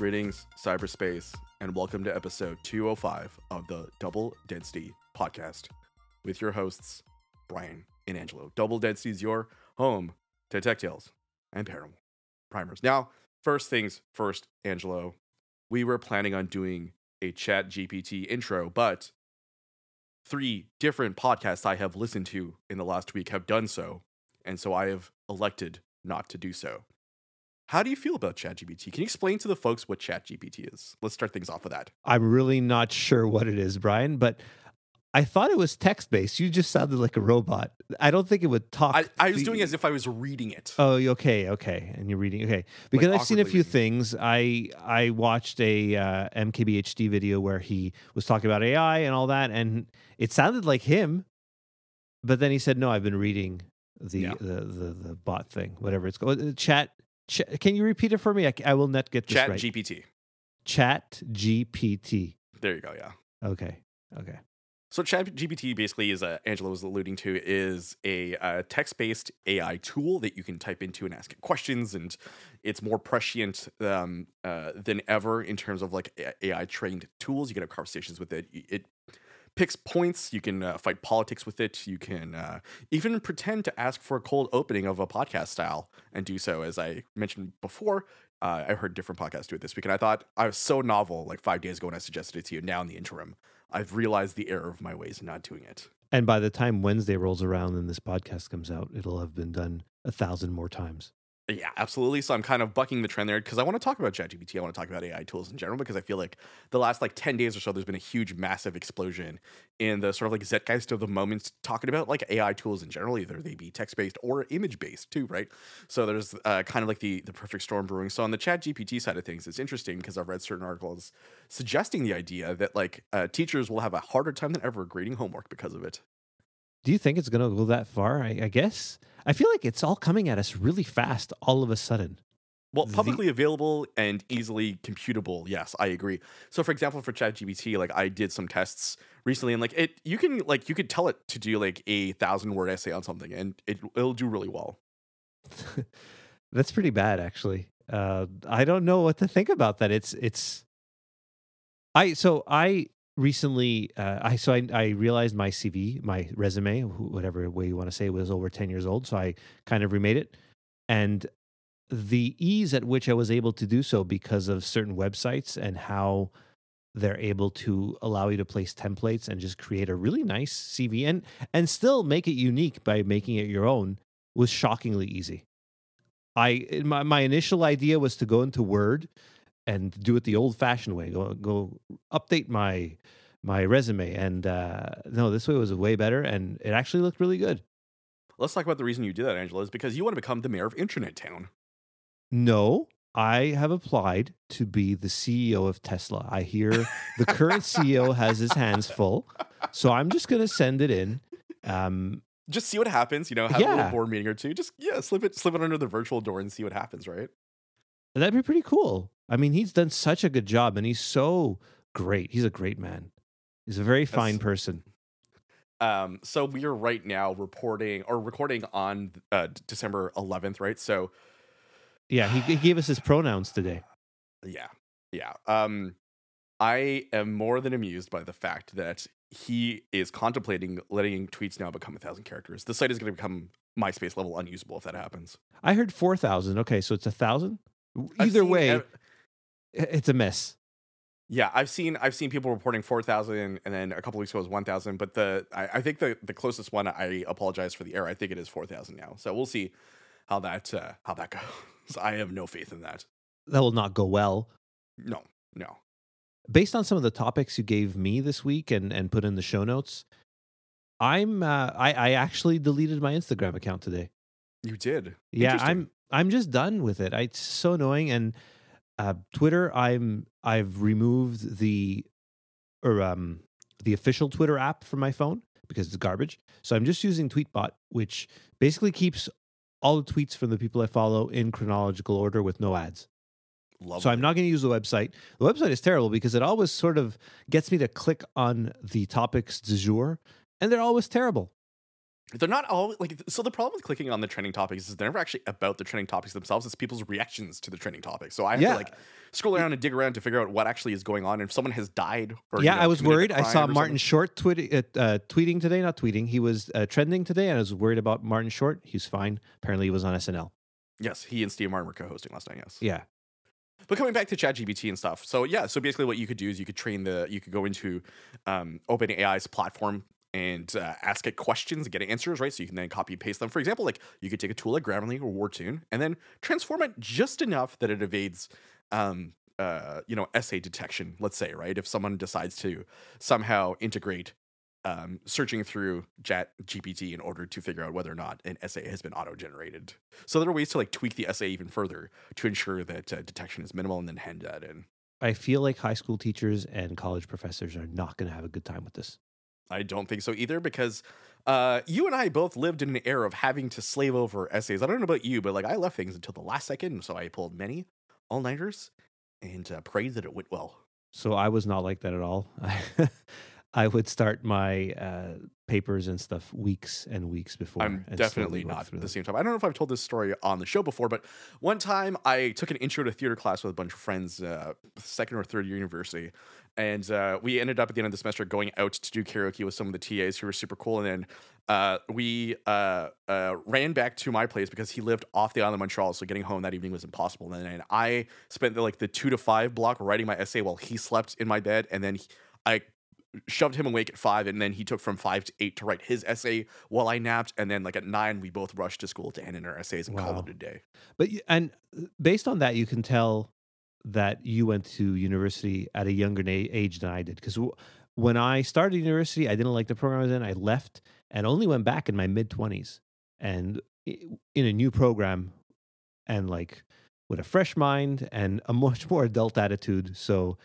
Greetings, cyberspace, and welcome to episode 205 of the Double Density podcast with your hosts, Brian and Angelo. Double Density is your home to tech tales and paranormal primers. Now, first things first, Angelo, we were planning on doing a ChatGPT intro, but three different podcasts I have listened to in the last week have done so, and so I have elected not to do so. How do you feel about ChatGPT? Can you explain to the folks what ChatGPT is? Let's start things off with that. I'm really not sure what it is, Brian, but I thought it was text-based. You just sounded like a robot. I don't think it would talk. I was doing it as if I was reading it. Oh, okay. And you're reading, okay. Because like I've seen a few things. I watched a MKBHD video where he was talking about AI and all that, and it sounded like him, but then he said, no, I've been reading the bot thing, whatever it's called. Can you repeat it for me? I will not get this right. ChatGPT. There you go, yeah. Okay. So ChatGPT basically is, Angela was alluding to, is a text-based AI tool that you can type into and ask it questions, and it's more prescient than ever in terms of like AI-trained tools. You can have conversations with it. It picks points. You can fight politics with it. You can even pretend to ask for a cold opening of a podcast style and do so. As I mentioned before, I heard different podcasts do it this week, and I thought I was so novel like 5 days ago when I suggested it to you. Now in the interim, I've realized the error of my ways in not doing it. And by the time Wednesday rolls around and this podcast comes out, it'll have been done 1,000 more times. Yeah, absolutely. So I'm kind of bucking the trend there because I want to talk about ChatGPT. I want to talk about AI tools in general because I feel like the last 10 days or so, there's been a huge, massive explosion in the sort of like zeitgeist of the moment talking about like AI tools in general, either they be text-based or image-based too, right? So there's kind of like the perfect storm brewing. So on the ChatGPT side of things, it's interesting because I've read certain articles suggesting the idea that like teachers will have a harder time than ever grading homework because of it. Do you think it's going to go that far? I guess. I feel like it's all coming at us really fast all of a sudden. Well, publicly available and easily computable. Yes, I agree. So, for example, for ChatGPT, like I did some tests recently, and like it, you could tell it to do like 1,000-word essay on something, and it'll do really well. That's pretty bad, actually. I don't know what to think about that. Recently, I realized my CV, my resume, whatever way you want to say it, was over 10 years old. So I kind of remade it. And the ease at which I was able to do so because of certain websites and how they're able to allow you to place templates and just create a really nice CV and still make it unique by making it your own was shockingly easy. My initial idea was to go into Word and do it the old-fashioned way. Go update my resume. And no, this way was way better, and it actually looked really good. Let's talk about the reason you did that, Angela, is because you want to become the mayor of Internet Town. No, I have applied to be the CEO of Tesla. I hear the current CEO has his hands full, so I'm just going to send it in. Just see what happens. You know, have a little board meeting or two. Just slip it under the virtual door and see what happens, right? That'd be pretty cool. I mean, he's done such a good job, and he's so great. He's a great man. He's a very fine person. So we are right now recording on December 11th, right? So, yeah, he gave us his pronouns today. Yeah. I am more than amused by the fact that he is contemplating letting tweets now become 1,000 characters. The site is going to become MySpace level unusable if that happens. I heard 4,000. Okay, so it's 1,000. Either way, it's a mess. Yeah, I've seen people reporting 4,000, and then a couple weeks ago it was 1,000. But I think the closest one, I apologize for the error, I think it is 4,000 now. So we'll see how that goes. I have no faith in that. That will not go well. No. Based on some of the topics you gave me this week and put in the show notes, I'm I actually deleted my Instagram account today. You did? Yeah, I'm just done with it. It's so annoying. And Twitter, I've removed the official Twitter app from my phone because it's garbage. So I'm just using TweetBot, which basically keeps all the tweets from the people I follow in chronological order with no ads. Love so it. I'm not going to use the website. The website is terrible because it always sort of gets me to click on the topics du jour, and they're always terrible. They're not always like, so the problem with clicking on the trending topics is they're never actually about the trending topics themselves. It's people's reactions to the trending topics. So I have to like scroll around and dig around to figure out what actually is going on. And if someone has died. Or, I was worried. I saw Martin Short tweeting today, not tweeting. He was trending today. And I was worried about Martin Short. He's fine. Apparently he was on SNL. Yes. He and Steve Martin were co-hosting last night. Yes. Yeah. But coming back to ChatGPT and stuff. So yeah. So basically what you could do is you could go into OpenAI's platform and ask it questions and get answers, right? So you can then copy and paste them. For example, like you could take a tool like Grammarly or Wordtune and then transform it just enough that it evades, essay detection, let's say, right? If someone decides to somehow integrate searching through ChatGPT in order to figure out whether or not an essay has been auto-generated. So there are ways to like tweak the essay even further to ensure that detection is minimal and then hand that in. I feel like high school teachers and college professors are not going to have a good time with this. I don't think so either, because you and I both lived in an era of having to slave over essays. I don't know about you, but like I left things until the last second, so I pulled many all-nighters and prayed that it went well. So I was not like that at all. I would start my papers and stuff weeks and weeks before. I'm definitely not at the same time. I don't know if I've told this story on the show before, but one time I took an intro to theater class with a bunch of friends, second or third year university. And we ended up at the end of the semester going out to do karaoke with some of the TAs who were super cool. And then we ran back to my place because he lived off the island of Montreal. So getting home that evening was impossible. And then I spent the 2 to 5 block writing my essay while he slept in my bed. And then I shoved him awake at 5, and then he took from 5 to 8 to write his essay while I napped, and then at 9 we both rushed to school to hand in our essays and call it a day. And based on that, you can tell that you went to university at a younger age than I did, because when I started university, I didn't like the program I was in. I left and only went back in my mid 20s and in a new program and with a fresh mind and a much more adult attitude. So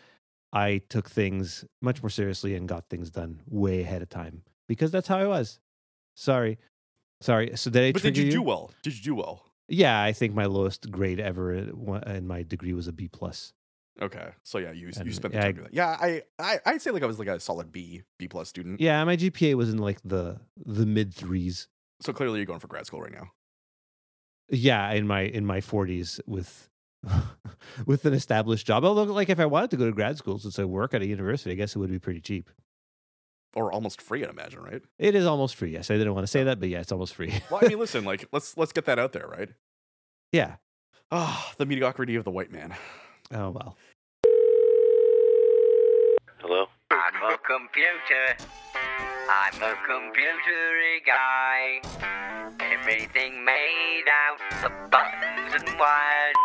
I took things much more seriously and got things done way ahead of time because that's how I was. Sorry. So did you do well? Did you do well? Yeah, I think my lowest grade ever in my degree was a B+. Okay, so yeah, you spent the time doing that. Yeah, I'd say I was a solid B+ student. Yeah, my GPA was in the mid 3s. So clearly, you're going for grad school right now. Yeah, in my 40s with. With an established job. Although, if I wanted to go to grad school, since I work at a university, I guess it would be pretty cheap. Or almost free, I'd imagine, right? It is almost free, yes. I didn't want to say that, but yeah, it's almost free. Well, I mean, listen, let's get that out there, right? Yeah. Ah, the mediocrity of the white man. Oh, well. Hello? I'm a computer. I'm a computery guy. Everything made out of buttons and wires.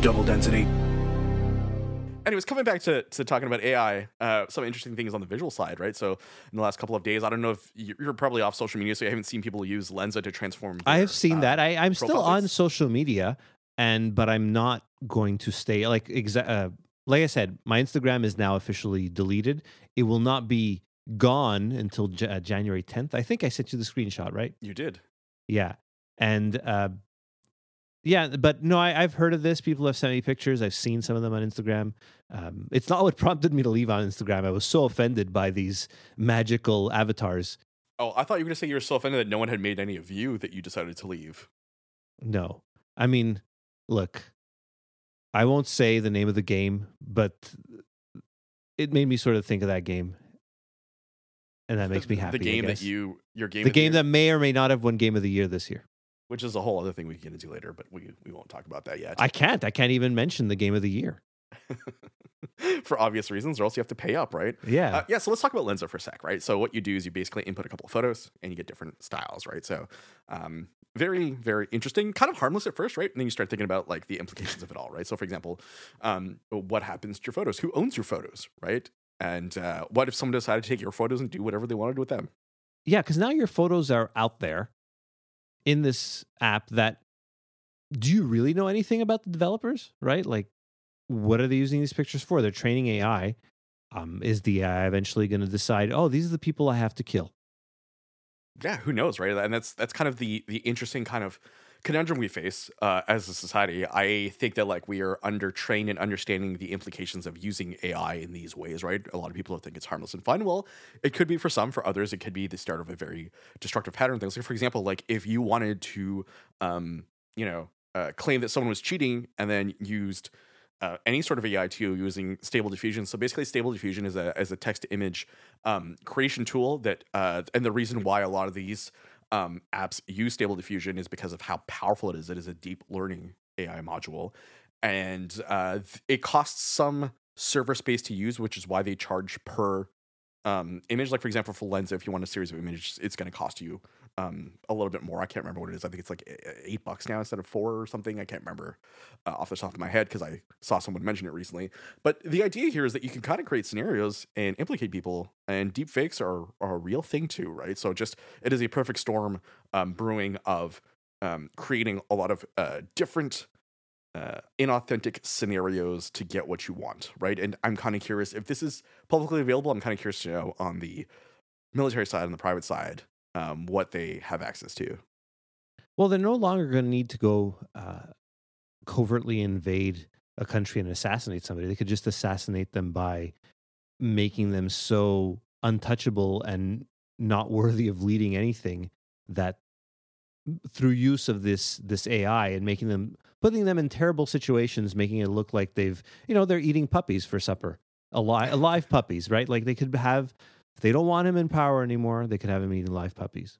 Double density. Anyways, coming back to talking about AI, some interesting things on the visual side, right? So in the last couple of days, I don't know if you're probably off social media, so you haven't seen people use Lensa to transform. I have seen that. I'm still on social media, but I'm not going to stay. Like I said, my Instagram is now officially deleted. It will not be gone until January 10th. I think I sent you the screenshot, right? You did. Yeah, and. Yeah, but no, I've heard of this. People have sent me pictures. I've seen some of them on Instagram. It's not what prompted me to leave on Instagram. I was so offended by these magical avatars. Oh, I thought you were going to say you were so offended that no one had made any of you that you decided to leave. No. I mean, look, I won't say the name of the game, but it made me sort of think of that game. And that makes me happy. The game that that may or may not have won Game of the Year this year. Which is a whole other thing we can get into later, but we won't talk about that yet. I can't even mention the Game of the Year. For obvious reasons, or else you have to pay up, right? Yeah. Yeah, so let's talk about Lensa for a sec, right? So what you do is you basically input a couple of photos, and you get different styles, right? So very, very interesting, kind of harmless at first, right? And then you start thinking about the implications of it all, right? So for example, what happens to your photos? Who owns your photos, right? And what if someone decided to take your photos and do whatever they wanted with them? Yeah, because now your photos are out there. In this app, do you really know anything about the developers, right? What are they using these pictures for? They're training AI. Is the AI eventually going to decide, oh, these are the people I have to kill? Yeah, who knows, right? And that's kind of the interesting kind of conundrum we face as a society. I think that like we are undertrained in understanding the implications of using AI in these ways, right? A lot of people think it's harmless and fun. Well, it could be for some. For others, it could be the start of a very destructive pattern. Things like, for example, like if you wanted to, claim that someone was cheating and then used any sort of AI tool using Stable Diffusion. So basically, Stable Diffusion is a text to image creation tool that, and the reason why a lot of these apps use Stable Diffusion is because of how powerful it is. It is a deep learning AI module, and it costs some server space to use, which is why they charge per image. Like for example, for Lensa, if you want a series of images, it's going to cost you a little bit more. I can't remember what it is. I think it's like $8 now instead of $4 or something. I can't remember off the top of my head because I saw someone mention it recently. But the idea here is that you can kind of create scenarios and implicate people, and deep fakes are a real thing too, right? So just it is a perfect storm brewing of creating a lot of different inauthentic scenarios to get what you want, right? And I'm kind of curious if this is publicly available. I'm kind of curious to know on the military side and the private side what they have access to. Well, they're no longer going to need to go covertly invade a country and assassinate somebody. They could just assassinate them by making them so untouchable and not worthy of leading anything that through use of this AI and making them, putting them in terrible situations, making it look like they've, they're eating puppies for supper, alive puppies, right? Like they could have, if they don't want him in power anymore, they could have him eating live puppies.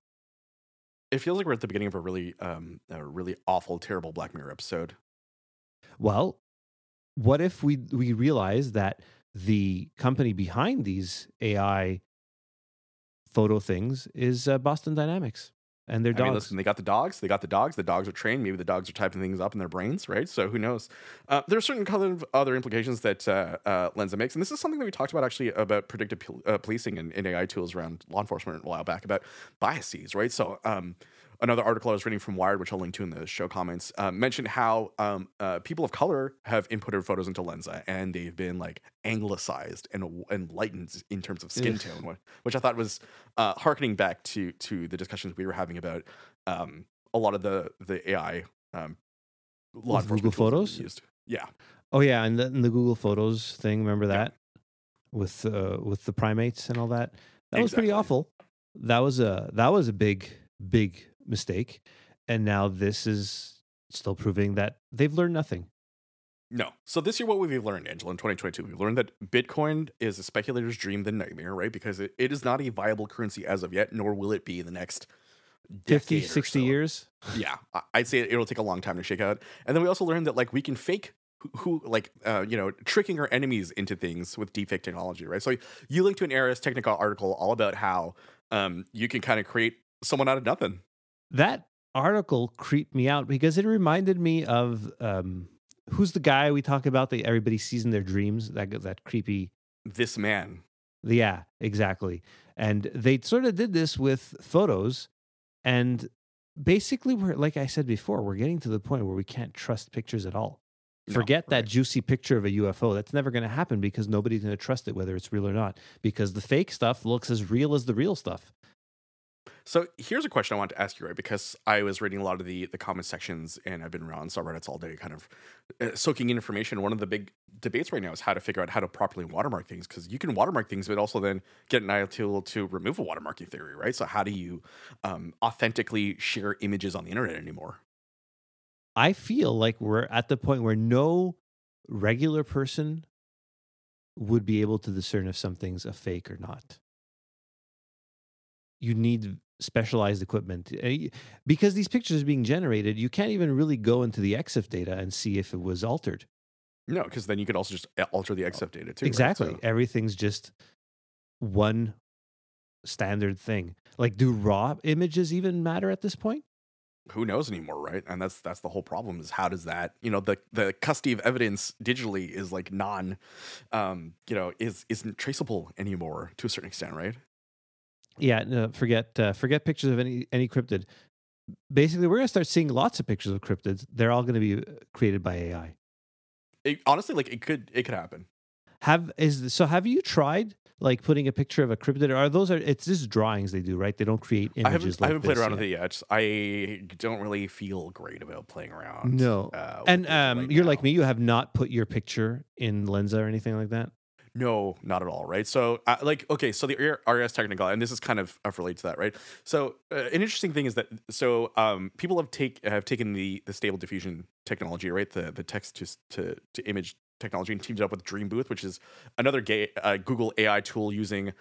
It feels like we're at the beginning of a really awful, terrible Black Mirror episode. Well, what if we realize that the company behind these AI photo things is Boston Dynamics? And their dogs. I mean, listen, they got the dogs. The dogs are trained. Maybe the dogs are typing things up in their brains, right? So who knows? There are certain kind of other implications that Lensa makes. And this is something that we talked about, actually, about predictive policing and AI tools around law enforcement a while back about biases, right? So another article I was reading from Wired, which I'll link to in the show comments, mentioned how people of color have inputted photos into Lensa, and they've been like anglicized and lightened in terms of skin tone, which I thought was harkening back to the discussions we were having about a lot of the AI law enforcement photos used. Yeah. Oh yeah, and the Google Photos thing. Remember that with the primates and all that. That was pretty awful. That was a big mistake, and now this is still proving that they've learned nothing. No. So this year, what we've learned, Angela, in 2022, we've learned that Bitcoin is a speculator's dream, the nightmare, right? Because it is not a viable currency as of yet, nor will it be in the next 50, 60 years. Yeah, I'd say it'll take a long time to shake out. And then we also learned that like we can fake tricking our enemies into things with deepfake technology, right? So you linked to an Ares Technica article all about how you can kind of create someone out of nothing. That article creeped me out because it reminded me of who's the guy we talk about that everybody sees in their dreams, that creepy This Man. Yeah, exactly. And they sort of did this with photos, and basically we're, like I said before, we're getting to the point where we can't trust pictures at all. That juicy picture of a UFO. That's never going to happen because nobody's going to trust it, whether it's real or not, because the fake stuff looks as real as the real stuff. So here's a question I want to ask you, right? Because I was reading a lot of the comment sections, and I've been around subreddits all day kind of soaking in information. One of the big debates right now is how to figure out how to properly watermark things, because you can watermark things, but also then get an AI tool to remove a watermarking theory, right? So how do you authentically share images on the internet anymore? I feel like we're at the point where no regular person would be able to discern if something's a fake or not. You need specialized equipment because these pictures are being generated. You can't even really go into the EXIF data and see if it was altered. No, because then you could also just alter the EXIF data too. Exactly. Right? So everything's just one standard thing. Like, do raw images even matter at this point? Who knows anymore, right? And that's the whole problem is how does that, the custody of evidence digitally is like isn't traceable anymore to a certain extent, right? Yeah, no, forget pictures of any cryptid. Basically, we're going to start seeing lots of pictures of cryptids. They're all going to be created by AI. It could happen. Have you tried like putting a picture of a cryptid? Or are those it's just drawings they do, right? They don't create images. I haven't played around with it yet. I don't really feel great about playing around. No, and you're now. Like me. You have not put your picture in Lensa or anything like that. No, not at all, right? So, so the Ares Technica, and this is kind of related to that, right? So, an interesting thing is that people have taken the Stable Diffusion technology, right, the text to image technology, and teamed it up with Dream Booth, which is another Google AI tool using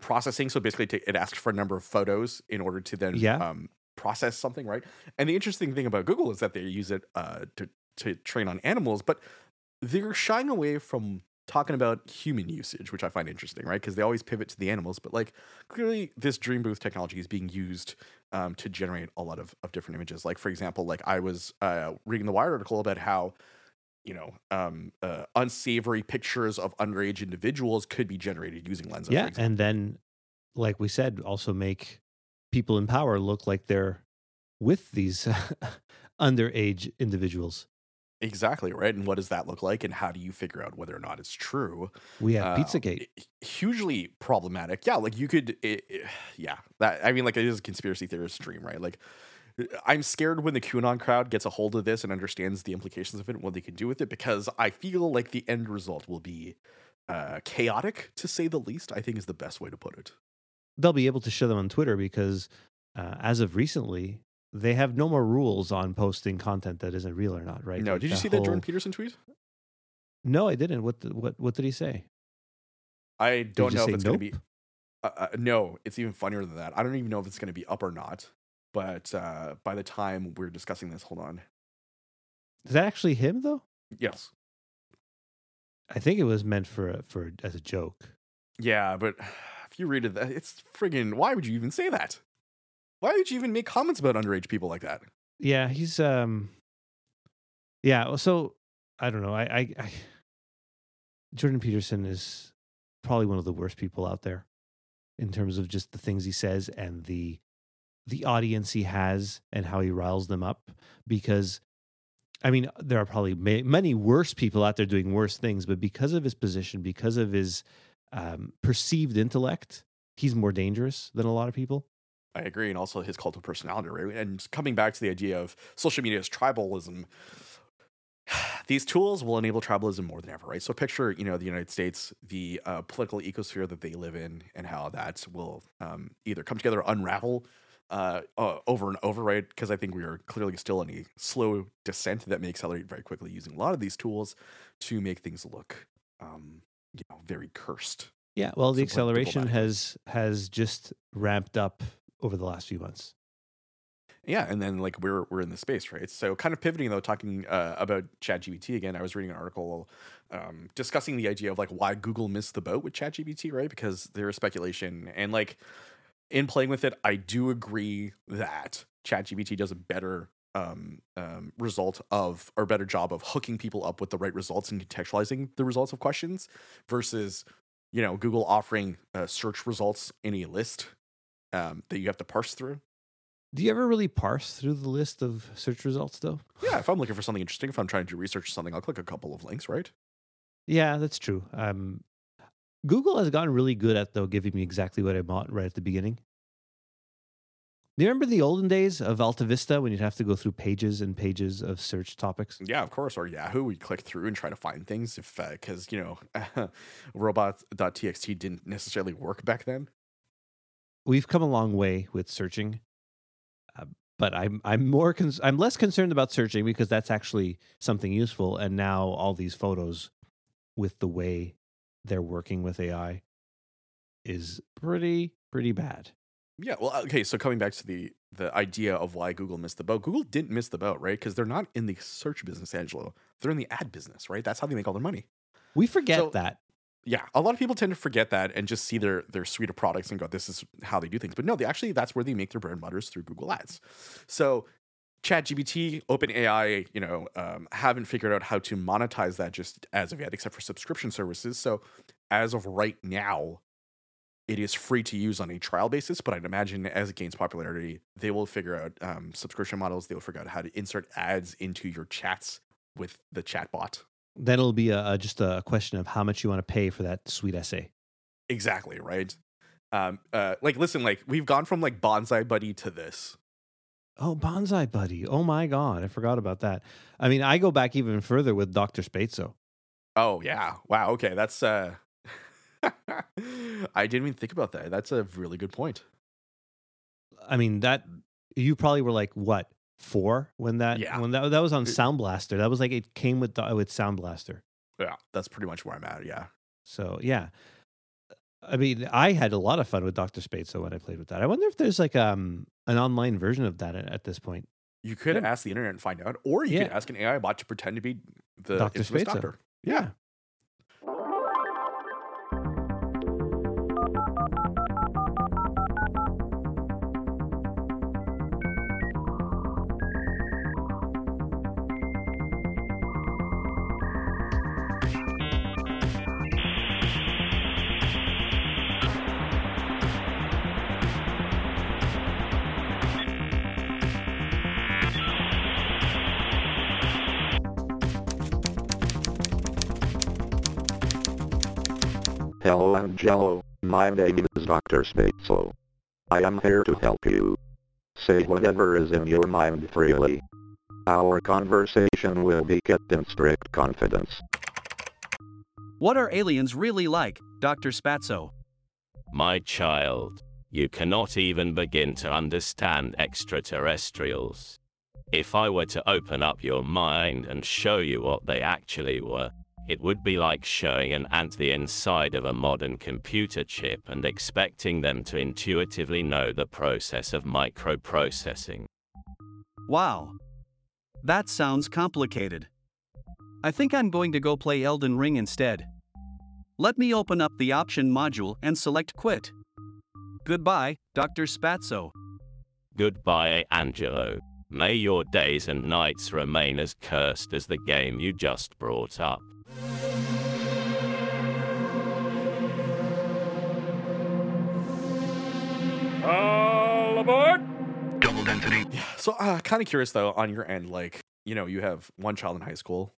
processing. So basically, it asks for a number of photos in order to then process something, right? And the interesting thing about Google is that they use it to train on animals, but they're shying away from talking about human usage, which I find interesting, right? Because they always pivot to the animals. But like clearly this Dream Booth technology is being used to generate a lot of different images. Like, for example, like I was reading the Wired article about how, unsavory pictures of underage individuals could be generated using Lensa. Yeah, and then, like we said, also make people in power look like they're with these underage individuals. Exactly, right? And what does that look like? And how do you figure out whether or not it's true? We have Pizzagate. Hugely problematic. Yeah, like you could... it is a conspiracy theorist stream, right? Like, I'm scared when the QAnon crowd gets a hold of this and understands the implications of it and what they can do with it, because I feel like the end result will be chaotic, to say the least, I think is the best way to put it. They'll be able to show them on Twitter because as of recently... they have no more rules on posting content that isn't real or not, right? No. Like, did you see that Jordan Peterson tweet? No, I didn't. What did he say? I don't know if it's going to be... no, it's even funnier than that. I don't even know if it's going to be up or not. But by the time we're discussing this, hold on. Is that actually him, though? Yes. I think it was meant for as a joke. Yeah, but if you read it, it's friggin'... why would you even say that? Why would you even make comments about underage people like that? Yeah, he's so I don't know. I Jordan Peterson is probably one of the worst people out there in terms of just the things he says and the audience he has and how he riles them up, because I mean, there are probably many worse people out there doing worse things, but because of his position, because of his perceived intellect, he's more dangerous than a lot of people. I agree, and also his cult of personality, right? And coming back to the idea of social media as tribalism, these tools will enable tribalism more than ever, right? So picture, the United States, the political ecosphere that they live in, and how that will either come together or unravel over and over, right? Because I think we are clearly still in a slow descent that may accelerate very quickly, using a lot of these tools to make things look, very cursed. Yeah, well, the acceleration has just ramped up over the last few months. Yeah, and then like we're in the space, right? So kind of pivoting though, talking about ChatGPT again, I was reading an article discussing the idea of like why Google missed the boat with ChatGPT, right? Because there is speculation, and like in playing with it, I do agree that ChatGPT does a better better job of hooking people up with the right results and contextualizing the results of questions versus, Google offering search results in a list that you have to parse through. Do you ever really parse through the list of search results, though? Yeah, if I'm looking for something interesting, if I'm trying to research something, I'll click a couple of links, right? Yeah, that's true. Google has gotten really good at, though, giving me exactly what I want right at the beginning. Do you remember the olden days of AltaVista when you'd have to go through pages and pages of search topics? Yeah, of course. Or Yahoo, we'd click through and try to find things because, robots.txt didn't necessarily work back then. We've come a long way with searching, but I'm less concerned about searching because that's actually something useful. And now all these photos, with the way they're working with AI, is pretty bad. Yeah, well, okay. So coming back to the idea of why Google missed the boat, Google didn't miss the boat, right? Because they're not in the search business, Angelo. They're in the ad business, right? That's how they make all their money. We forget that. Yeah, a lot of people tend to forget that and just see their suite of products and go, this is how they do things. But no, that's where they make their bread and butters, through Google Ads. So ChatGPT, OpenAI, haven't figured out how to monetize that just as of yet, except for subscription services. So as of right now, it is free to use on a trial basis, but I'd imagine as it gains popularity, they will figure out subscription models. They will figure out how to insert ads into your chats with the chatbot Then it'll be just a question of how much you want to pay for that sweet essay. Exactly, right? We've gone from like Bonsai Buddy to this. Oh, Bonsai Buddy. Oh my God, I forgot about that. I mean, I go back even further with Dr. Spatzo. Oh yeah. Wow. Okay. That's, I didn't even think about that. That's a really good point. I mean, that you probably were like, what, 4 when that was on Sound Blaster. That was like, it came with Sound Blaster. Yeah. That's pretty much where I'm at. Yeah. So yeah. I mean, I had a lot of fun with Dr. Spatzo when I played with that. I wonder if there's like an online version of that at this point. You could ask the internet and find out, or you could ask an AI bot to pretend to be the Dr. Spatzo. Doctor. Yeah. Hello, I'm Jello. My name is Dr. Spatzo. I am here to help you. Say whatever is in your mind freely. Our conversation will be kept in strict confidence. What are aliens really like, Dr. Spatzo? My child, you cannot even begin to understand extraterrestrials. If I were to open up your mind and show you what they actually were, it would be like showing an ant the inside of a modern computer chip and expecting them to intuitively know the process of microprocessing. Wow. That sounds complicated. I think I'm going to go play Elden Ring instead. Let me open up the option module and select quit. Goodbye, Dr. Spatzo. Goodbye, Angelo. May your days and nights remain as cursed as the game you just brought up. All aboard! Double density. Yeah, so kind of curious though, on your end, like, you know, you have one child in high school.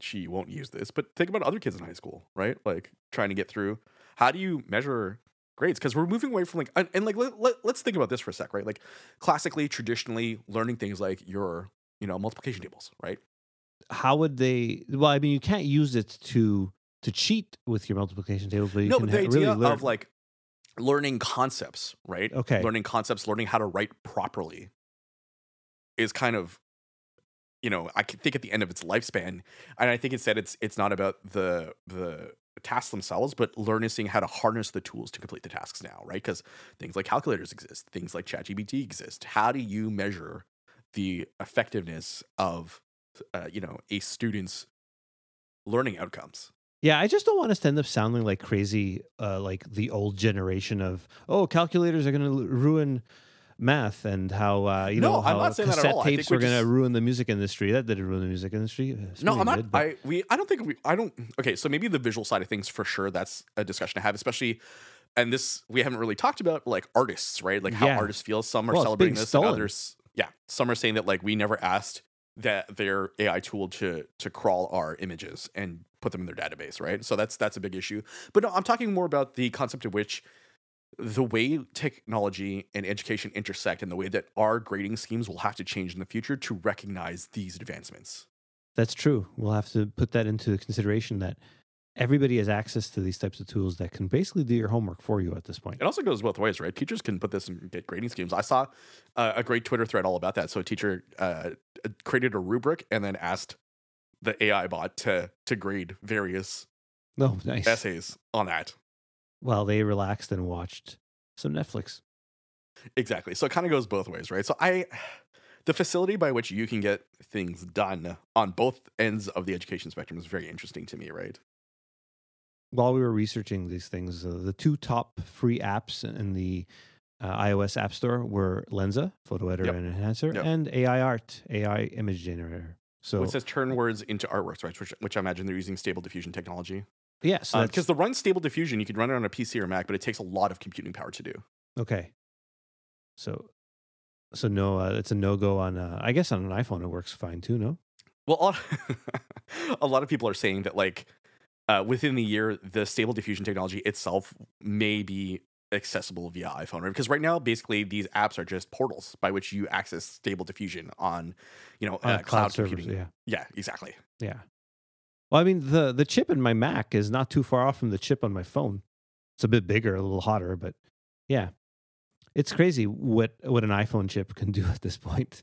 She won't use this, but think about other kids in high school, right? Like trying to get through. How do you measure grades? Because we're moving away from like, and like let's think about this for a sec, right? Like classically, traditionally, learning things like your, you know, multiplication tables, right? How would they? Well, I mean, you can't use it to cheat with your multiplication tables, but you can the idea really learn. Of like learning concepts, right? Okay, learning concepts, learning how to write properly is kind of, you know, I think at the end of its lifespan, and I think instead it's not about the tasks themselves, but learning how to harness the tools to complete the tasks now, right? Because things like calculators exist, things like ChatGPT exist. How do you measure the effectiveness of a student's learning outcomes? Yeah, I just don't want us to end up sounding like crazy, like the old generation of, oh, calculators are going to ruin math, and how I'm not saying that at all. Cassette tapes were going to ruin the music industry. That didn't ruin the music industry. No, I'm not. Okay, so maybe the visual side of things for sure. That's a discussion to have, especially. And this we haven't really talked about, like artists, right? Like how artists feel. Some are celebrating this, and others, some are saying that like we never asked that their AI tool to crawl our images and put them in their database, right? So that's a big issue. But no, I'm talking more about the concept of which the way technology and education intersect and the way that our grading schemes will have to change in the future to recognize these advancements. That's true. We'll have to put that into consideration that everybody has access to these types of tools that can basically do your homework for you at this point. It also goes both ways, right? Teachers can put this in grading schemes. I saw a great Twitter thread all about that. So a teacher created a rubric and then asked the AI bot to grade various essays on that. While they relaxed and watched some Netflix. Exactly. So it kind of goes both ways, right? So the facility by which you can get things done on both ends of the education spectrum is very interesting to me, right? While we were researching these things, the two top free apps in the iOS App Store were Lensa, photo editor and enhancer, and AI Art, AI image generator. So it says turn words into artworks, right? Which I imagine they're using Stable Diffusion technology. Yeah, so because the run Stable Diffusion, you can run it on a PC or Mac, but it takes a lot of computing power to do. Okay, so no, it's a no go on. I guess on an iPhone it works fine too. No, Well, a lot of people are saying that, like, within the year, the Stable Diffusion technology itself may be accessible via iPhone, right? Because right now, basically, these apps are just portals by which you access Stable Diffusion on, you know, on cloud servers, computing. Yeah, exactly. Yeah. Well, I mean, the chip in my Mac is not too far off from the chip on my phone. It's a bit bigger, a little hotter, but yeah. It's crazy what an iPhone chip can do at this point.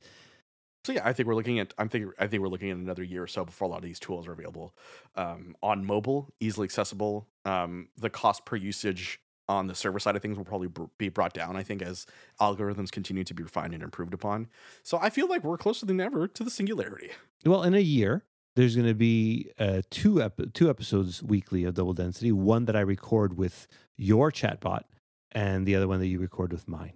So yeah, I think we're looking at another year or so before a lot of these tools are available on mobile, easily accessible. The cost per usage on the server side of things will probably be brought down, I think, as algorithms continue to be refined and improved upon. So I feel like we're closer than ever to the singularity. Well, in a year, there's going to be two episodes weekly of Double Density, one that I record with your chatbot and the other one that you record with mine.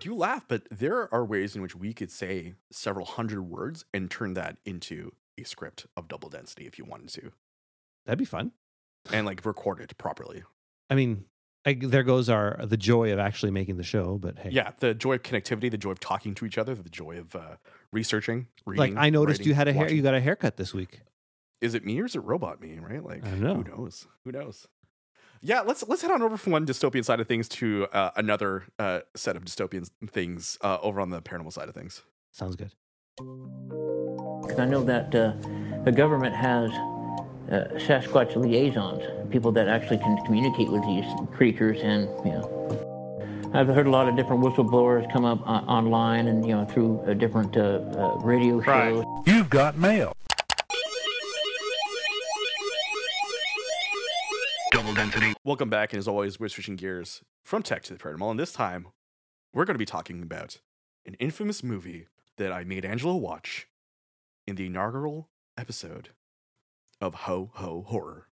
You laugh, but there are ways in which we could say several hundred words and turn that into a script of Double Density if you wanted to. That'd be fun. And like record it properly. I mean, there goes the joy of actually making the show, but hey. Yeah, the joy of connectivity, the joy of talking to each other, the joy of researching, reading. Like, I noticed writing, you got a haircut this week. Is it me or is it robot me, right? Like, I don't know. Who knows? Yeah, let's head on over from one dystopian side of things to another set of dystopian things over on the paranormal side of things. Sounds good. Because I know that the government has Sasquatch liaisons, people that actually can communicate with these creatures, and you know, I've heard a lot of different whistleblowers come up online and you know through different radio shows. Right. You've got mail. Welcome back, and as always, we're switching gears from tech to the paranormal, and this time, we're going to be talking about an infamous movie that I made Angela watch in the inaugural episode of Ho Ho Horror.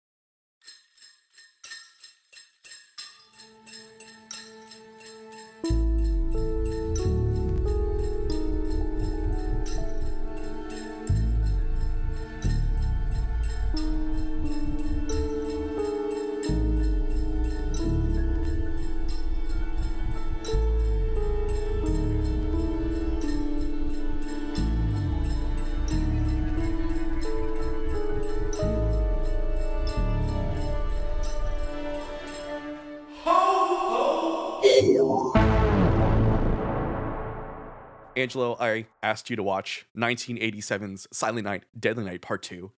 Angelo, I asked you to watch 1987's Silent Night, Deadly Night Part Two,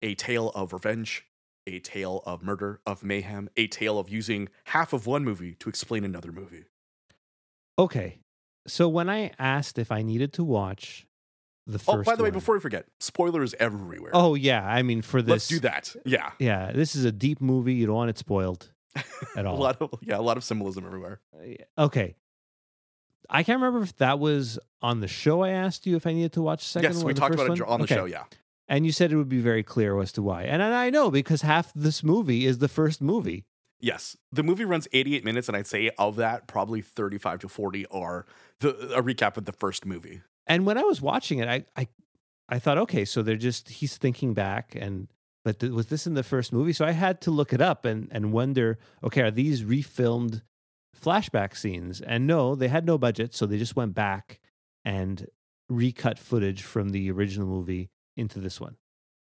a tale of revenge, a tale of murder, of mayhem, a tale of using half of one movie to explain another movie. Okay, so when I asked if I needed to watch the first way, before we forget, spoilers everywhere. Oh, yeah, I mean, for this... Let's do that, yeah. Yeah, this is a deep movie, you don't want it spoiled at all. a lot of symbolism everywhere. Okay. I can't remember if that was on the show I asked you if I needed to watch the second one. Yes, we talked about it on the show, yeah. And you said it would be very clear as to why. And I know, because half this movie is the first movie. Yes. The movie runs 88 minutes, and I'd say of that, probably 35 to 40 are a recap of the first movie. And when I was watching it, I thought, okay, so he's thinking back, but was this in the first movie? So I had to look it up and wonder, okay, are these refilmed flashback scenes? And no, they had no budget, so they just went back and recut footage from the original movie into this one,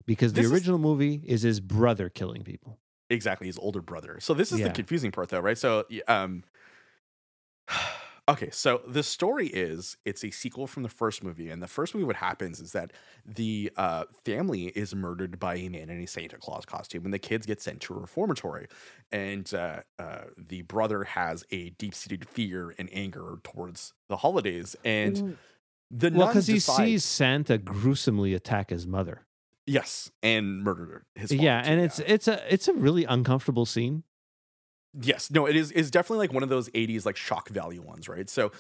because the original movie is his brother killing people. Exactly, his older brother. So this is the confusing part, though, right? So okay, so the story is, it's a sequel from the first movie, and the first movie, what happens is that the family is murdered by a man in a Santa Claus costume, and the kids get sent to a reformatory, and the brother has a deep-seated fear and anger towards the holidays, and the nuns because he sees Santa gruesomely attack his mother. Yes, and murder his father. Yeah, and it's a really uncomfortable scene. Yes, no, it's definitely like one of those 80s like shock value ones, right? So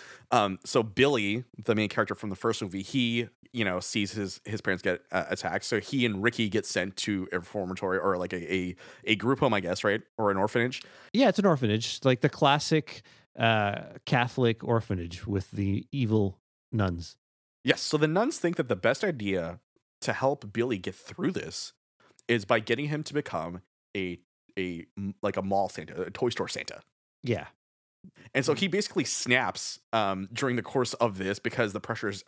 so Billy, the main character from the first movie, he, you know, sees his parents get attacked. So he and Ricky get sent to a reformatory, or like a group home, I guess, right? Or an orphanage. Yeah, it's an orphanage, like the classic Catholic orphanage with the evil nuns. Yes, so the nuns think that the best idea to help Billy get through this is by getting him to become a mall Santa, a toy store Santa. Yeah. And so he basically snaps during the course of this because the pressure is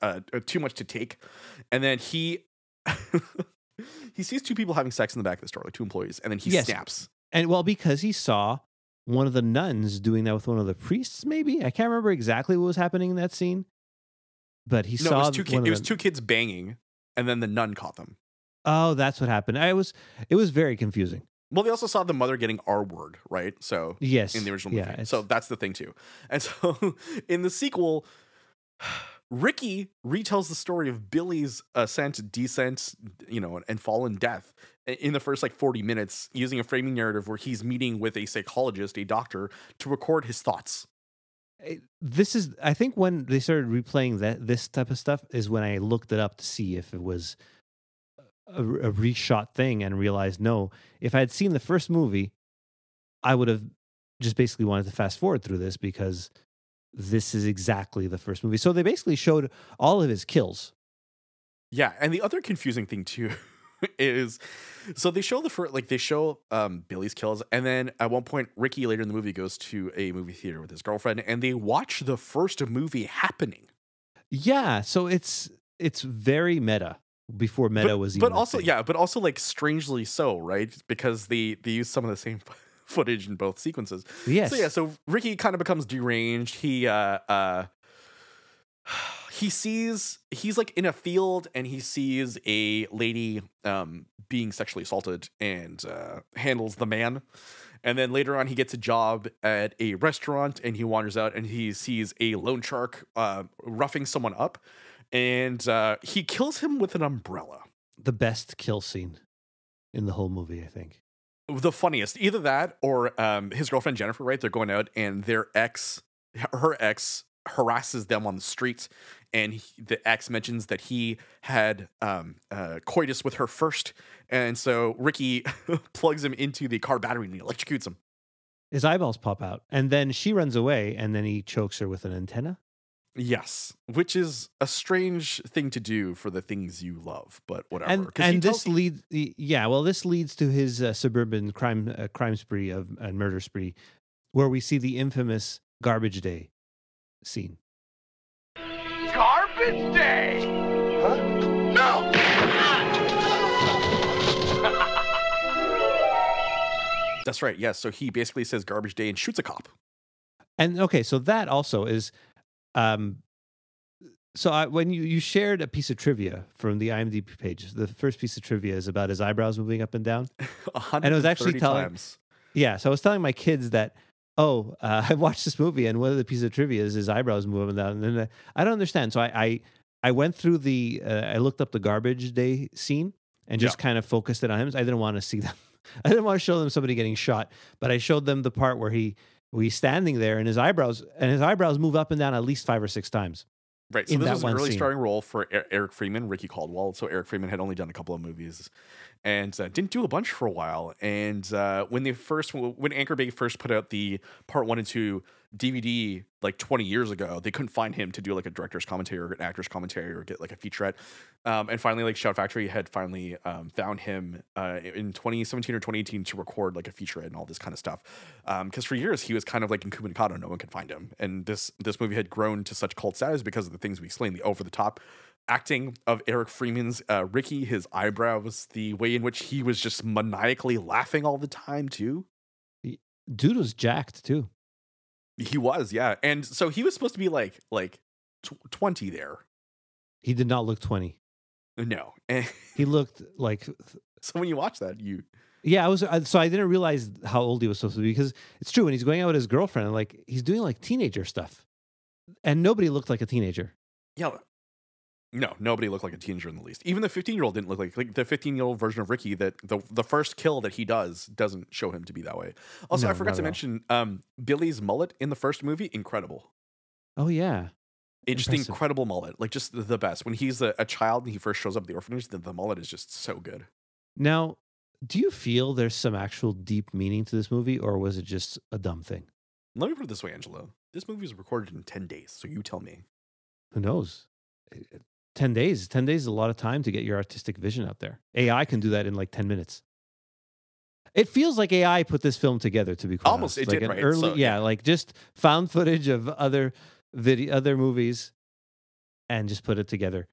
too much to take. And then he He sees two people having sex in the back of the store, like two employees, and then he snaps. And well, because he saw one of the nuns doing that with one of the priests, maybe? I can't remember exactly what was happening in that scene. But he saw... It was two kids banging, and then the nun caught them. Oh, that's what happened. It was very confusing. Well, they also saw the mother getting R-word, right? So yes, in the original movie. Yeah, so that's the thing, too. And so in the sequel... Ricky retells the story of Billy's ascent, descent, and fallen death in the first 40 minutes using a framing narrative where he's meeting with a psychologist, a doctor, to record his thoughts. This is, I think, when they started replaying this type of stuff is when I looked it up to see if it was a reshot thing and realized, no, if I had seen the first movie, I would have just basically wanted to fast forward through this because... This is exactly the first movie. So they basically showed all of his kills. Yeah, and the other confusing thing too is, so they show Billy's kills, and then at one point Ricky later in the movie goes to a movie theater with his girlfriend, and they watch the first movie happening. Yeah, so it's very meta before meta but also strangely so, right? Because they use some of the same footage in both sequences. Yes. So Ricky kind of becomes deranged. He's in a field and he sees a lady being sexually assaulted and handles the man. And then later on he gets a job at a restaurant and he wanders out and he sees a loan shark roughing someone up and he kills him with an umbrella. The best kill scene in the whole movie, I think. The funniest, either that or his girlfriend Jennifer, right? They're going out and her ex harasses them on the street, and the ex mentions that he had coitus with her first, and so Ricky plugs him into the car battery and he electrocutes him. His eyeballs pop out, and then she runs away, and then he chokes her with an antenna. Yes, which is a strange thing to do for the things you love, but whatever. This leads to his suburban crime spree and murder spree, where we see the infamous garbage day scene. Garbage day? Huh? No! That's right. Yes. Yeah, so he basically says garbage day and shoots a cop. And okay, so that also is. When you shared a piece of trivia from the IMDb page, the first piece of trivia is about his eyebrows moving up and down. 130 and I was actually times. So I was telling my kids that, I watched this movie and one of the pieces of trivia is his eyebrows move up and down. And then I don't understand. So I went through I looked up the garbage day scene and just kind of focused it on him. I didn't want to see them. I didn't want to show them somebody getting shot, but I showed them the part where he's standing there, and his eyebrows move up and down at least 5 or 6 times. Right. So this was an early starring role for Eric Freeman, Ricky Caldwell. So Eric Freeman had only done a couple of movies, and didn't do a bunch for a while. And when Anchor Bay first put out the Part 1 and 2 DVD 20 years ago, they couldn't find him to do a director's commentary or an actor's commentary or get a featurette. And finally, Shout Factory had finally found him in 2017 or 2018 to record a featurette and all this kind of stuff. Because for years he was kind of in incommunicado, no one could find him. And this movie had grown to such cult status because of the things we explained: the over the top acting of Eric Freeman's Ricky, his eyebrows, the way in which he was just maniacally laughing all the time too. Dude was jacked too. He was, yeah. And so he was supposed to be 20 there. He did not look 20. No. He looked So when you watch that, you... Yeah, I didn't realize how old he was supposed to be, because it's true, when he's going out with his girlfriend, he's doing teenager stuff. And nobody looked like a teenager. Yeah. No, nobody looked like a teenager in the least. Even the 15-year-old didn't look like the 15-year-old version of Ricky that the first kill that he doesn't show him to be that way. Also, I forgot to mention Billy's mullet in the first movie, incredible. Oh, yeah. Impressive. Incredible mullet. Just the best. When he's a child and he first shows up at the orphanage, the mullet is just so good. Now, do you feel there's some actual deep meaning to this movie, or was it just a dumb thing? Let me put it this way, Angelo. This movie was recorded in 10 days, so you tell me. Who knows? 10 days. 10 days is a lot of time to get your artistic vision out there. AI can do that in 10 minutes. It feels like AI put this film together, to be quite honest. It did, right? Just found footage of other movies and just put it together.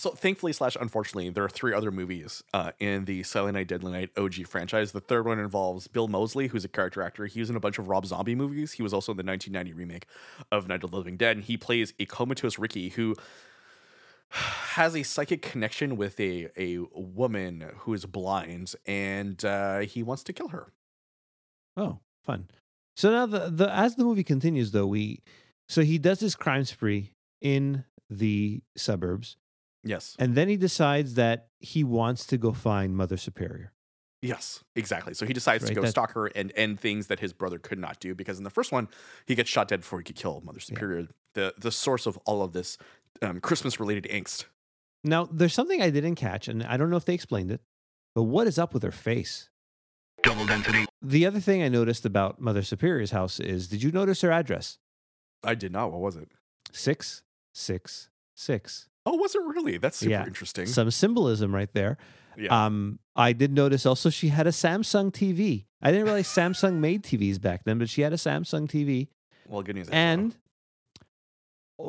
So thankfully / unfortunately, there are three other movies in the Silent Night, Deadly Night OG franchise. The third one involves Bill Moseley, who's a character actor. He was in a bunch of Rob Zombie movies. He was also in the 1990 remake of Night of the Living Dead. And he plays a comatose Ricky who has a psychic connection with a woman who is blind, and he wants to kill her. Oh, fun. So now as the movie continues, though, so he does this crime spree in the suburbs. Yes. And then he decides that he wants to go find Mother Superior. Yes, exactly. So he decides to go stalk her and end things that his brother could not do, because in the first one, he gets shot dead before he could kill Mother Superior, the source of all of this Christmas-related angst. Now, there's something I didn't catch, and I don't know if they explained it, but what is up with her face? Double density. The other thing I noticed about Mother Superior's house is, did you notice her address? I did not. What was it? 666. Oh, was it really? That's super interesting. Some symbolism right there. Yeah. I did notice also she had a Samsung TV. I didn't realize Samsung made TVs back then, but she had a Samsung TV. Well, good news. And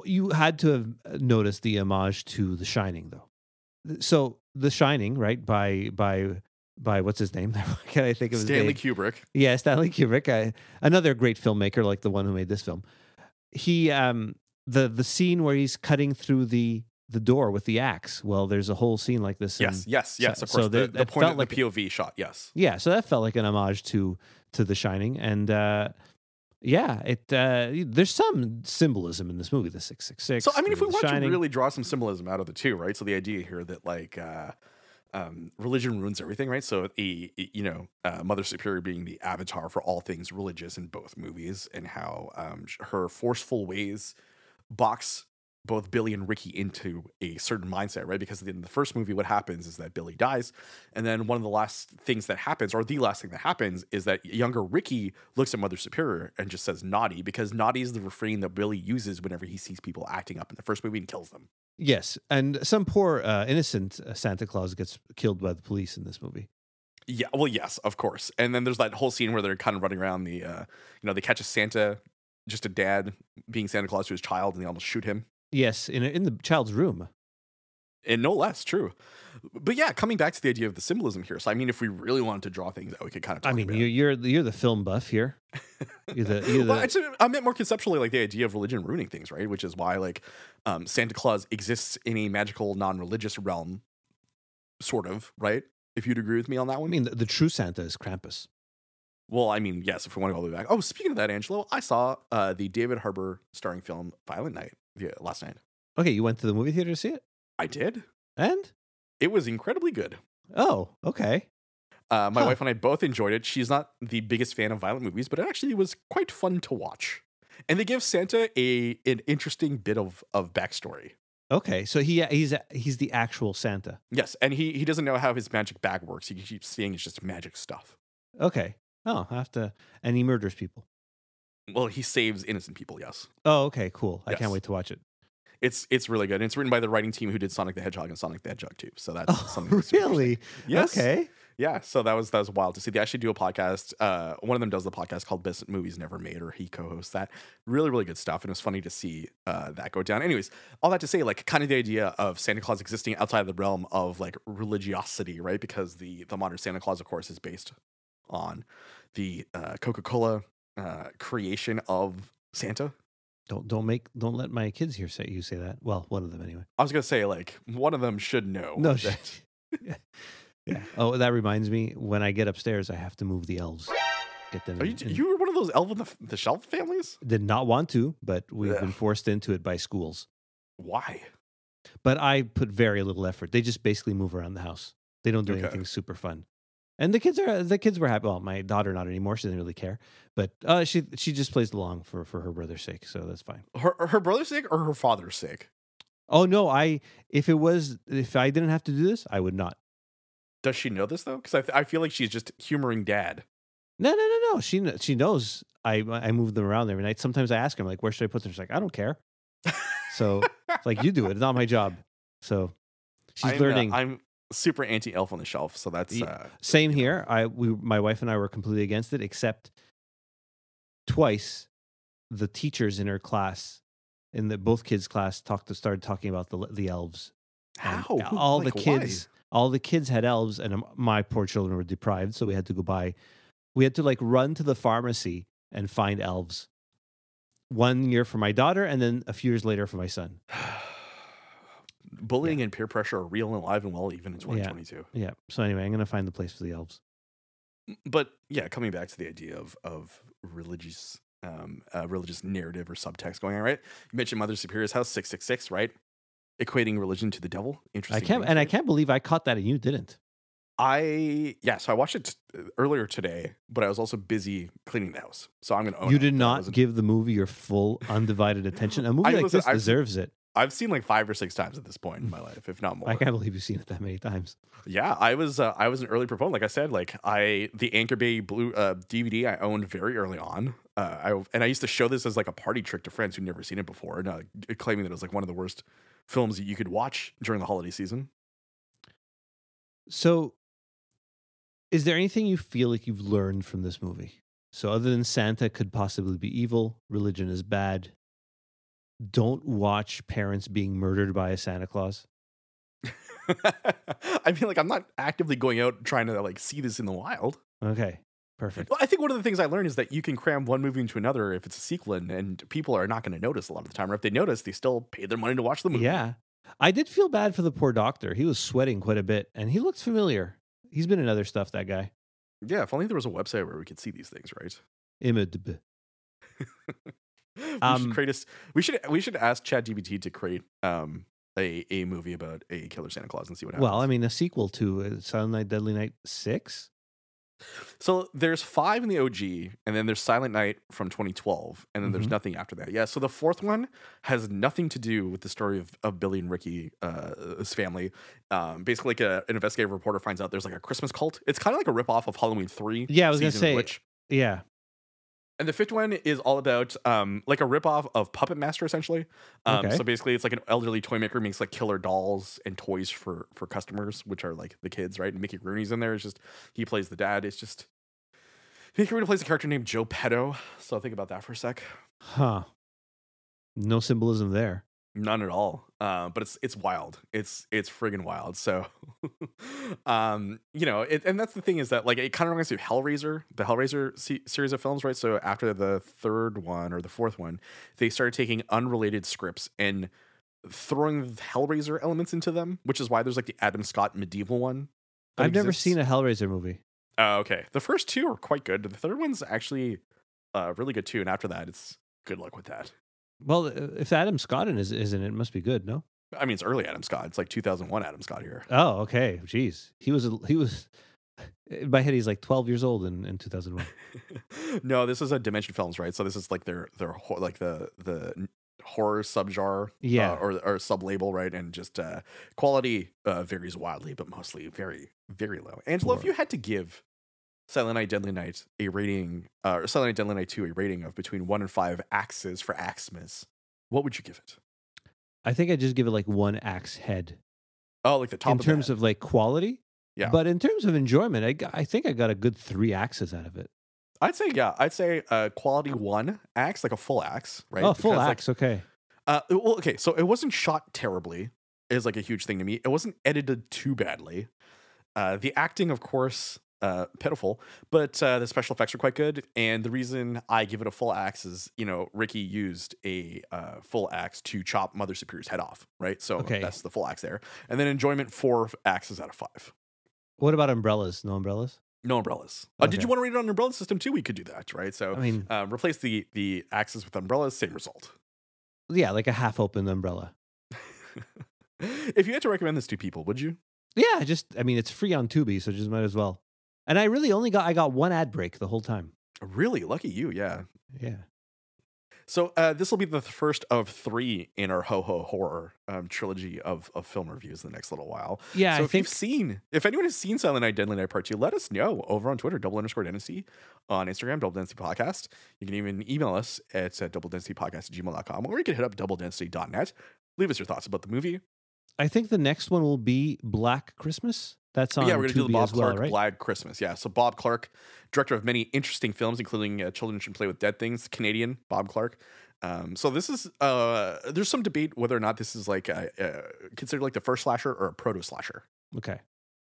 you had to have noticed the homage to The Shining, though. So The Shining, right, by what's his name? Can I think of his name? Stanley Kubrick. Yeah, Stanley Kubrick. Another great filmmaker like the one who made this film. He the scene where he's cutting through the door with the axe. Well, there's a whole scene like this. Yes, of course. So the point of the POV shot, yes. Yeah, so that felt like an homage to The Shining. And there's some symbolism in this movie, the 666. So, I mean, if we want to really draw some symbolism out of the two, right? So the idea here that, like, religion ruins everything, right? So, Mother Superior being the avatar for all things religious in both movies, and how her forceful ways box both Billy and Ricky into a certain mindset, right? Because in the first movie, what happens is that Billy dies. And then the last thing that happens is that younger Ricky looks at Mother Superior and just says naughty, because naughty is the refrain that Billy uses whenever he sees people acting up in the first movie and kills them. Yes. And some poor innocent Santa Claus gets killed by the police in this movie. Yeah. Well, yes, of course. And then there's that whole scene where they're kind of running around they catch a Santa, just a dad being Santa Claus to his child, and they almost shoot him. Yes, in the child's room. And no less, true. But yeah, coming back to the idea of the symbolism here. So, I mean, if we really wanted to draw things out, we could kind of talk about it. You're the film buff here. I meant more conceptually, like the idea of religion ruining things, right? Which is why, like, Santa Claus exists in a magical, non-religious realm, sort of, right? If you'd agree with me on that one. I mean, the true Santa is Krampus. Well, I mean, yes, if we want to go all the way back. Oh, speaking of that, Angelo, I saw the David Harbour starring film Violent Night. Yeah, last night. Okay, you went to the movie theater to see it? I did. And? It was incredibly good. Oh, okay. My wife and I both enjoyed it. She's not the biggest fan of violent movies, but it actually was quite fun to watch. And they give Santa an interesting bit of backstory. Okay, so he's the actual Santa. Yes, and he doesn't know how his magic bag works. He keeps seeing it's just magic stuff. Okay. Oh, and he murders people. Well, he saves innocent people, yes. Oh, okay, cool. I can't wait to watch it. It's really good. And it's written by the writing team who did Sonic the Hedgehog and Sonic the Hedgehog 2. So that's something that's really? Yes. Okay. Yeah, so that was wild to see. They actually do a podcast. One of them does the podcast called Best Movies Never Made, or he co-hosts that. Really, really good stuff. And it was funny to see that go down. Anyways, all that to say, like, kind of the idea of Santa Claus existing outside of the realm of, like, religiosity, right? Because the modern Santa Claus, of course, is based on the Coca-Cola creation of Santa. Don't let my kids hear you say that. Well, one of them anyway. I was gonna say, like, one of them should know. No. That. Yeah. Oh, that reminds me. When I get upstairs, I have to move the elves. Get them. You were one of those elf on the shelf families. Did not want to, but we've been forced into it by schools. Why? But I put very little effort. They just basically move around the house. They don't do anything super fun. And the kids were happy. Well, my daughter not anymore. She didn't really care, but she just plays along for her brother's sake, so that's fine. Her brother's sake or her father's sake? Oh no! If I didn't have to do this, I would not. Does she know this though? Because I feel like she's just humoring dad. No. She knows I move them around every night. Sometimes I ask her, like, where should I put them? She's like, I don't care. So it's like, you do it. It's not my job. So she's learning. I'm super anti-elf on the shelf, so that's same here. My wife and I were completely against it, except twice the teachers in her class, in both kids' class, started talking about the elves How? All like, the kids, why? All the kids had elves, and my poor children were deprived, so we had to go buy. We had to like run to the pharmacy and find elves. 1 year for my daughter, and then a few years later for my son. Bullying and peer pressure are real and alive and well, even in 2022. Yeah. So anyway, I'm going to find the place for the elves. But yeah, coming back to the idea of religious religious narrative or subtext going on, right? You mentioned Mother Superior's house, 666, right? Equating religion to the devil. Interesting. I can't believe I caught that and you didn't. So I watched it earlier today, but I was also busy cleaning the house. So I'm going to own it. You did not give the movie your full, undivided attention. A movie like this deserves it. I've seen like 5 or 6 times at this point in my life, if not more. I can't believe you've seen it that many times. Yeah, I was an early proponent. Like I said, the Anchor Bay Blue DVD I owned very early on. I used to show this as like a party trick to friends who'd never seen it before, and claiming that it was like one of the worst films that you could watch during the holiday season. So, is there anything you feel like you've learned from this movie? So, other than Santa could possibly be evil, religion is bad. Don't watch parents being murdered by a Santa Claus. I mean, I'm not actively going out trying to see this in the wild. Okay, perfect. Well, I think one of the things I learned is that you can cram one movie into another if it's a sequel, and people are not going to notice a lot of the time. Or if they notice, they still pay their money to watch the movie. Yeah, I did feel bad for the poor doctor. He was sweating quite a bit, and he looked familiar. He's been in other stuff, that guy. Yeah, if only there was a website where we could see these things, right? IMDb. We should ask ChatGPT to create a movie about a killer Santa Claus and see what happens. Well, I mean, a sequel to Silent Night, Deadly Night 6. So there's 5 in the OG, and then there's Silent Night from 2012, and then there's nothing after that. Yeah, so the 4th one has nothing to do with the story of Billy and Ricky's family. Basically, an investigative reporter finds out there's a Christmas cult. It's kind of like a ripoff of Halloween 3. Yeah, I was going to say. Yeah. And the 5th one is all about a ripoff of Puppet Master, essentially. Okay. So basically, it's an elderly toy maker makes killer dolls and toys for customers, which are the kids, right? And Mickey Rooney's in there. It's just he plays the dad. It's just Mickey Rooney plays a character named Joe Petto. So think about that for a sec. Huh? No symbolism there. None at all. But it's wild. It's friggin' wild. So, and that's the thing is that it kind of reminds me of Hellraiser, the Hellraiser series of films, right? So after the 3rd one or the 4th one, they started taking unrelated scripts and throwing Hellraiser elements into them, which is why there's the Adam Scott medieval one. I've never seen a Hellraiser movie. Oh, okay. The first 2 are quite good. The 3rd one's actually really good too. And after that, it's good luck with that. Well, if Adam Scott is in it, it must be good, no? I mean, it's early Adam Scott. It's 2001 Adam Scott here. Oh, okay. Jeez. He was in my head, he's 12 years old in 2001. No, this is a Dimension Films, right? So this is their horror subgenre or sublabel, right? And just quality varies wildly, but mostly very, very low. Angelo, if you had to give Silent Night, Deadly Night, a rating, or Silent Night, Deadly Night 2, a rating of between 1 and 5 axes for Axmas, what would you give it? I think I just give it 1 axe head. Oh, the top. In of terms of quality, yeah. But in terms of enjoyment, I think I got a good 3 axes out of it. I'd say quality 1 axe, a full axe, right? Oh, full axe, okay. So it wasn't shot terribly. Is a huge thing to me. It wasn't edited too badly. The acting, of course. Pitiful, but the special effects are quite good. And the reason I give it a full axe is, Ricky used a full axe to chop Mother Superior's head off, right? So that's the full axe there. And then enjoyment, 4 axes out of 5. What about umbrellas? No umbrellas? No umbrellas. Okay. Did you want to read it on an umbrella system too? We could do that, right? So replace the axes with umbrellas, same result. Yeah, a half open umbrella. If you had to recommend this to people, would you? Yeah, it's free on Tubi, so just might as well. And I really only got 1 ad break the whole time. Really? Lucky you, yeah. Yeah. So this will be the first of 3 in our Ho-Ho Horror trilogy of film reviews in the next little while. Yeah, so if anyone has seen Silent Night, Deadly Night Part 2, let us know over on Twitter, _DensityPodcast, on Instagram, @DensityPodcast. You can even email us at doubledensitypodcast@gmail.com, or you can hit up doubledensity.net. Leave us your thoughts about the movie. I think the next one will be Black Christmas. That's on. Yeah, we're going to do the Bob Clark, right? Black Christmas. Yeah, so Bob Clark, director of many interesting films, including Children Should Play with Dead Things, Canadian Bob Clark, So this is there's some debate whether or not this is like considered like the first slasher or a proto slasher. Okay.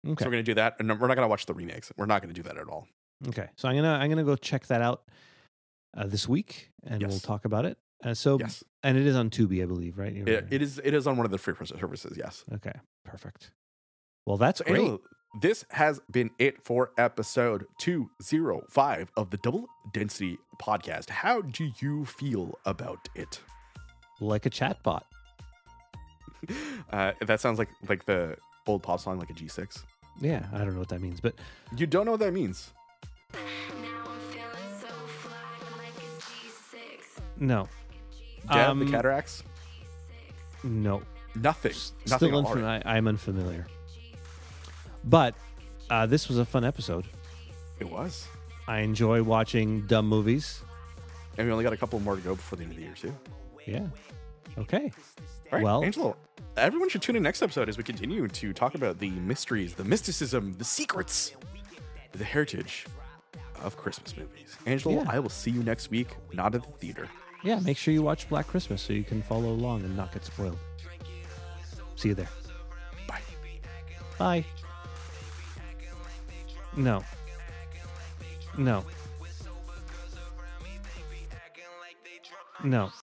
So we're gonna do that, and we're not gonna watch the remakes. We're not gonna do that at all. Okay. So I'm gonna go check that out this week, and we'll talk about it. And it is on Tubi, I believe, right? It is on one of the free services. Yes. Okay. Perfect. Well, that's great. Anyway, this has been it for episode 205 of the Double Density Podcast. How do you feel about it? Like a chatbot. That sounds like the old pop song, like a G6. Yeah, I don't know what that means, but you don't know what that means. Now I'm feeling so fly, like a G6. No. Dad, the cataracts? No. Nothing. Still nothing. I'm unfamiliar. But this was a fun episode. It was. I enjoy watching dumb movies. And we only got a couple more to go before the end of the year, too. Yeah. Okay. All right, well, Angelo, everyone should tune in next episode as we continue to talk about the mysteries, the mysticism, the secrets, the heritage of Christmas movies. Angelo, I will see you next week, not at the theater. Yeah, make sure you watch Black Christmas so you can follow along and not get spoiled. See you there. Bye. Bye. No.